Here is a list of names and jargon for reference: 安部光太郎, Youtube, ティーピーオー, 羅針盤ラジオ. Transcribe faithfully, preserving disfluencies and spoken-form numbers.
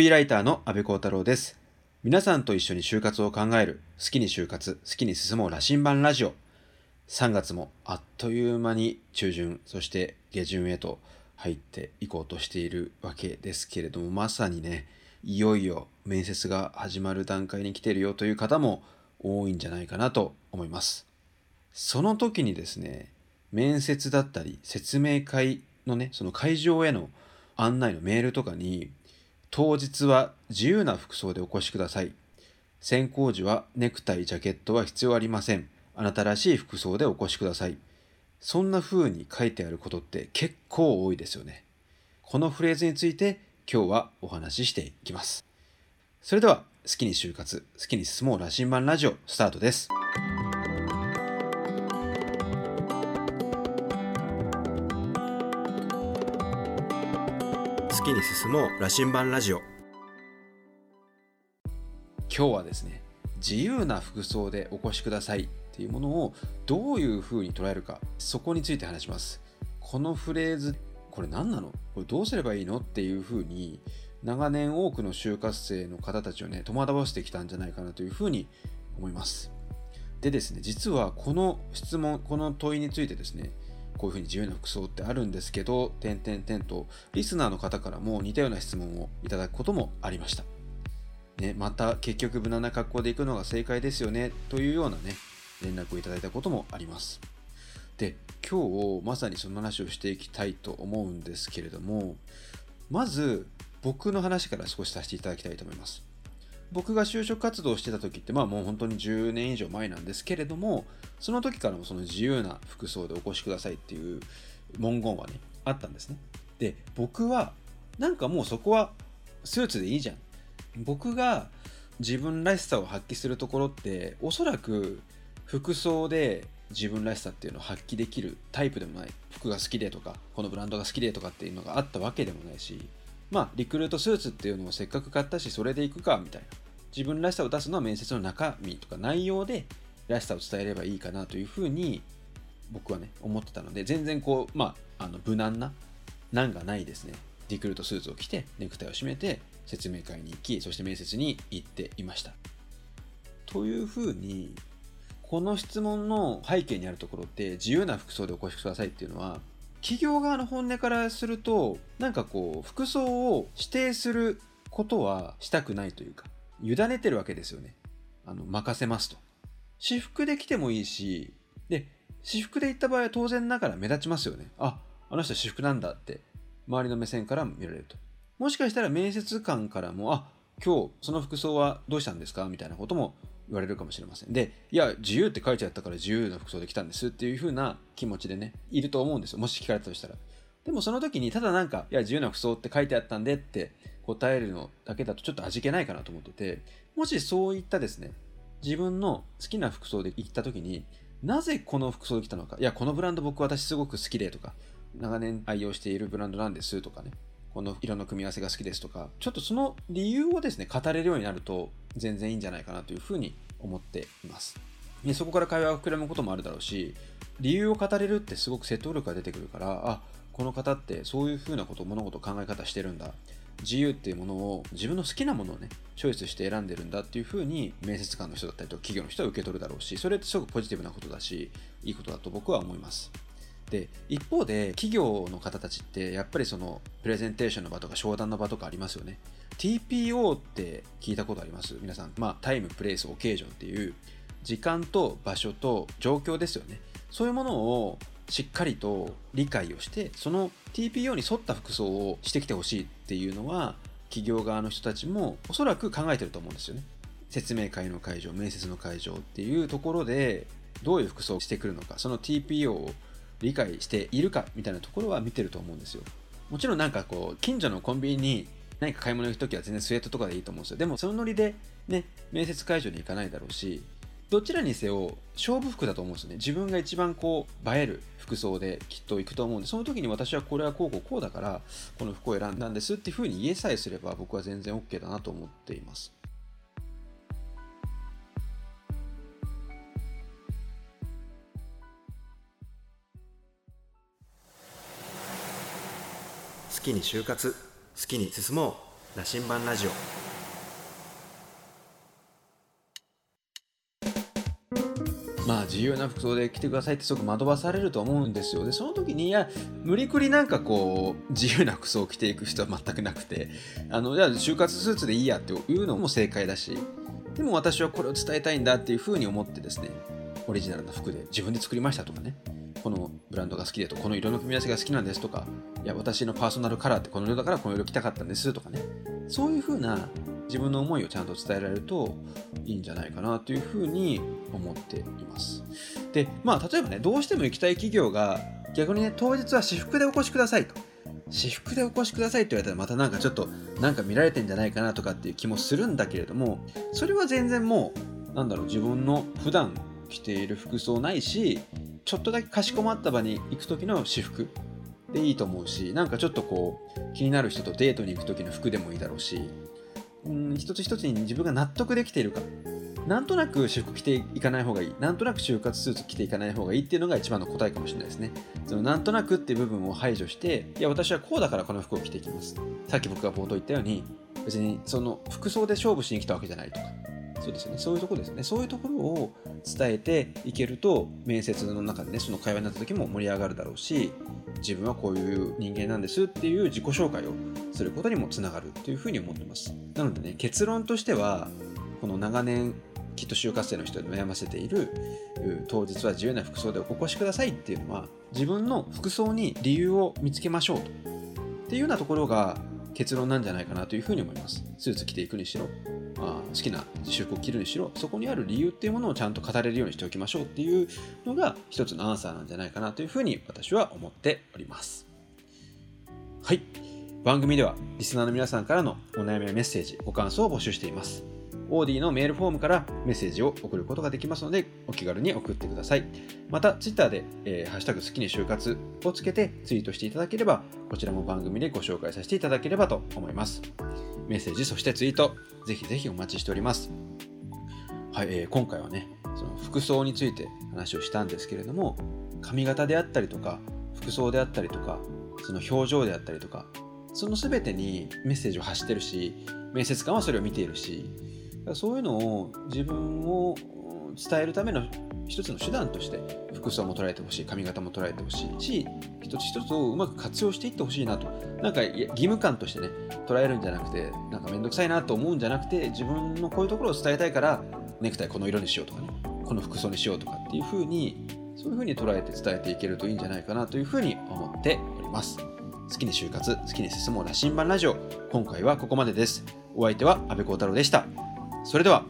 ピーライターの安部光太郎です。皆さんと一緒に就活を考える、好きに就活、好きに進もう羅針盤ラジオ。さんがつもあっという間に中旬、そして下旬へと入っていこうとしているわけですけれども、まさにね、いよいよ面接が始まる段階に来てるよという方も多いんじゃないかなと思います。その時にですね、面接だったり説明会のね、その会場への案内のメールとかに、当日は自由な服装でお越しください。選考時はネクタイ、ジャケットは必要ありません。あなたらしい服装でお越しください。そんな風に書いてあることって結構多いですよね。このフレーズについて今日はお話ししていきます。それでは好きに就活、好きに進もう羅針盤ラジオスタートです。好きに進もう羅針盤ラジオ。今日はですね、自由な服装でお越しくださいっていうものをどういう風に捉えるか、そこについて話します。このフレーズ、これ何なの、これどうすればいいのっていう風に長年多くの就活生の方たちをね、戸惑わせてきたんじゃないかなという風に思います。でですね、実はこの質問、この問いについてですね、こういうふうに自由な服装ってあるんですけど、点点点とリスナーの方からも似たような質問をいただくこともありました。ね、また結局無難な格好で行くのが正解ですよねというようなね、連絡をいただいたこともあります。で、今日まさにその話をしていきたいと思うんですけれども、まず僕の話から少しさせていただきたいと思います。僕が就職活動をしてた時って、まあもう本当にじゅうねん以上前なんですけれども、その時からもその自由な服装でお越しくださいっていう文言はね、あったんですね。で、僕はなんかもうそこはスーツでいいじゃん。僕が自分らしさを発揮するところって、おそらく服装で自分らしさっていうのを発揮できるタイプでもない。服が好きでとか、このブランドが好きでとかっていうのがあったわけでもないし、まあリクルートスーツっていうのをせっかく買ったし、それで行くかみたいな。自分らしさを出すのは面接の中身とか内容でらしさを伝えればいいかなというふうに僕はね、思ってたので、全然こう、まあ、あの無難な難がないですね、リクルートスーツを着てネクタイを締めて説明会に行き、そして面接に行っていました。というふうに、この質問の背景にあるところって、自由な服装でお越しくださいっていうのは、企業側の本音からすると、なんかこう服装を指定することはしたくないというか、委ねてるわけですよね。あの、任せますと。私服で来てもいいし、で、私服で行った場合は当然ながら目立ちますよね。あ、あの人は私服なんだって、周りの目線から見られると。もしかしたら面接官からも、あ、今日その服装はどうしたんですかみたいなことも言われるかもしれません。で、いや、自由って書いてあったから自由な服装で来たんですっていう風な気持ちでね、いると思うんですよ。もし聞かれたとしたら。でもその時に、ただなんか、いや、自由な服装って書いてあったんでって、答えるのだけだとちょっと味気ないかなと思ってて、もしそういったですね、自分の好きな服装で行った時に、なぜこの服装で来たのか、いやこのブランド僕私すごく好きでとか、長年愛用しているブランドなんですとかね、この色の組み合わせが好きですとか、ちょっとその理由をですね、語れるようになると全然いいんじゃないかなというふうに思っています。で、そこから会話が膨らむこともあるだろうし、理由を語れるってすごく説得力が出てくるから、あ、この方ってそういうふうなこと、物事考え方してるんだ、自由っていうものを、自分の好きなものをね、チョイスして選んでるんだっていう風に、面接官の人だったりと企業の人は受け取るだろうし、それってすごくポジティブなことだし、いいことだと僕は思います。で、一方で企業の方たちって、やっぱりそのプレゼンテーションの場とか商談の場とかありますよね。 ティーピーオー って聞いたことあります皆さん。まあタイムプレイスオケージョンっていう、時間と場所と状況ですよね。そういうものをしっかりと理解をして、その ティーピーオー に沿った服装をしてきてほしいっていうのは、企業側の人たちもおそらく考えてると思うんですよね。説明会の会場、面接の会場っていうところで、どういう服装をしてくるのか、その ティーピーオー を理解しているかみたいなところは見てると思うんですよ。もちろんなんかこう、近所のコンビニに何か買い物行くときは全然スウェットとかでいいと思うんですよ。でもそのノリでね、面接会場に行かないだろうし、どちらにせよ勝負服だと思うんですよね。自分が一番こう映える服装できっと行くと思うんで、その時に私はこれはこうこうこうだからこの服を選んだんですっていう風に言えさえすれば、僕は全然 OK だなと思っています。好きに就活、好きに進もう。羅針盤ラジオ。まあ自由な服装で来てくださいってすごく惑わされると思うんですよ。でその時にいや無理くりなんかこう自由な服装を着ていく人は全くなくて、あのじゃあ就活スーツでいいやっていうのも正解だし、でも私はこれを伝えたいんだっていうふうに思ってですね、オリジナルな服で自分で作りましたとかね、このブランドが好きでとこの色の組み合わせが好きなんですとか、いや私のパーソナルカラーってこの色だからこの色着たかったんですとかね、そういうふうな自分の思いをちゃんと伝えられるといいんじゃないかなというふうに思っています。で、まあ例えばね、どうしても行きたい企業が逆にね、当日は私服でお越しくださいと。私服でお越しくださいって言われたらまたなんかちょっとなんか見られてんじゃないかなとかっていう気もするんだけれども、それは全然もうなんだろう、自分の普段着ている服装ないし、ちょっとだけかしこまった場に行く時の私服でいいと思うし、なんかちょっとこう気になる人とデートに行く時の服でもいいだろうし、うん一つ一つに自分が納得できているか、なんとなく私服着ていかない方がいい、なんとなく就活スーツ着ていかない方がいいっていうのが一番の答えかもしれないですね。そのなんとなくっていう部分を排除して、いや私はこうだからこの服を着ていきます、さっき僕が冒頭言ったように別にその服装で勝負しに来たわけじゃないとか、そうですよね、そういうところですね、そういうところを伝えていけると面接の中でね、その会話になった時も盛り上がるだろうし、自分はこういう人間なんですっていう自己紹介をすることにもつながるというふうに思ってます。なのでね、結論としてはこの長年きっと就活生の人に悩ませている当日は自由な服装でお越しくださいっていうのは、自分の服装に理由を見つけましょうとっていうようなところが結論なんじゃないかなというふうに思います。スーツ着ていくにしろ、まあ、好きな私服を着るにしろ、そこにある理由っていうものをちゃんと語れるようにしておきましょうっていうのが一つのアンサーなんじゃないかなというふうに私は思っております。はい、番組ではリスナーの皆さんからのお悩みやメッセージ、ご感想を募集しています。オーディのメールフォームからメッセージを送ることができますので、お気軽に送ってください。またツイッターで、えー、ハッシュタグ好きに就活をつけてツイートしていただければ、こちらも番組でご紹介させていただければと思います。メッセージそしてツイート、ぜひぜひお待ちしております。はい、えー、今回はね、その服装について話をしたんですけれども、髪型であったりとか服装であったりとか、その表情であったりとか、その全てにメッセージを発してるし、面接官はそれを見ているし、そういうのを自分を伝えるための一つの手段として服装も捉えてほしい、髪型も捉えてほしいし、一つ一つをうまく活用していってほしいなと。なんか義務感としてね捉えるんじゃなくて、なんかめんどくさいなと思うんじゃなくて、自分のこういうところを伝えたいからネクタイこの色にしようとかね、この服装にしようとかっていう風に、そういう風に捉えて伝えていけるといいんじゃないかなという風に思っております。好きに就活、好きに進もう羅針盤ラジオ、今回はここまでです。お相手は安部孝太郎でした。それでは。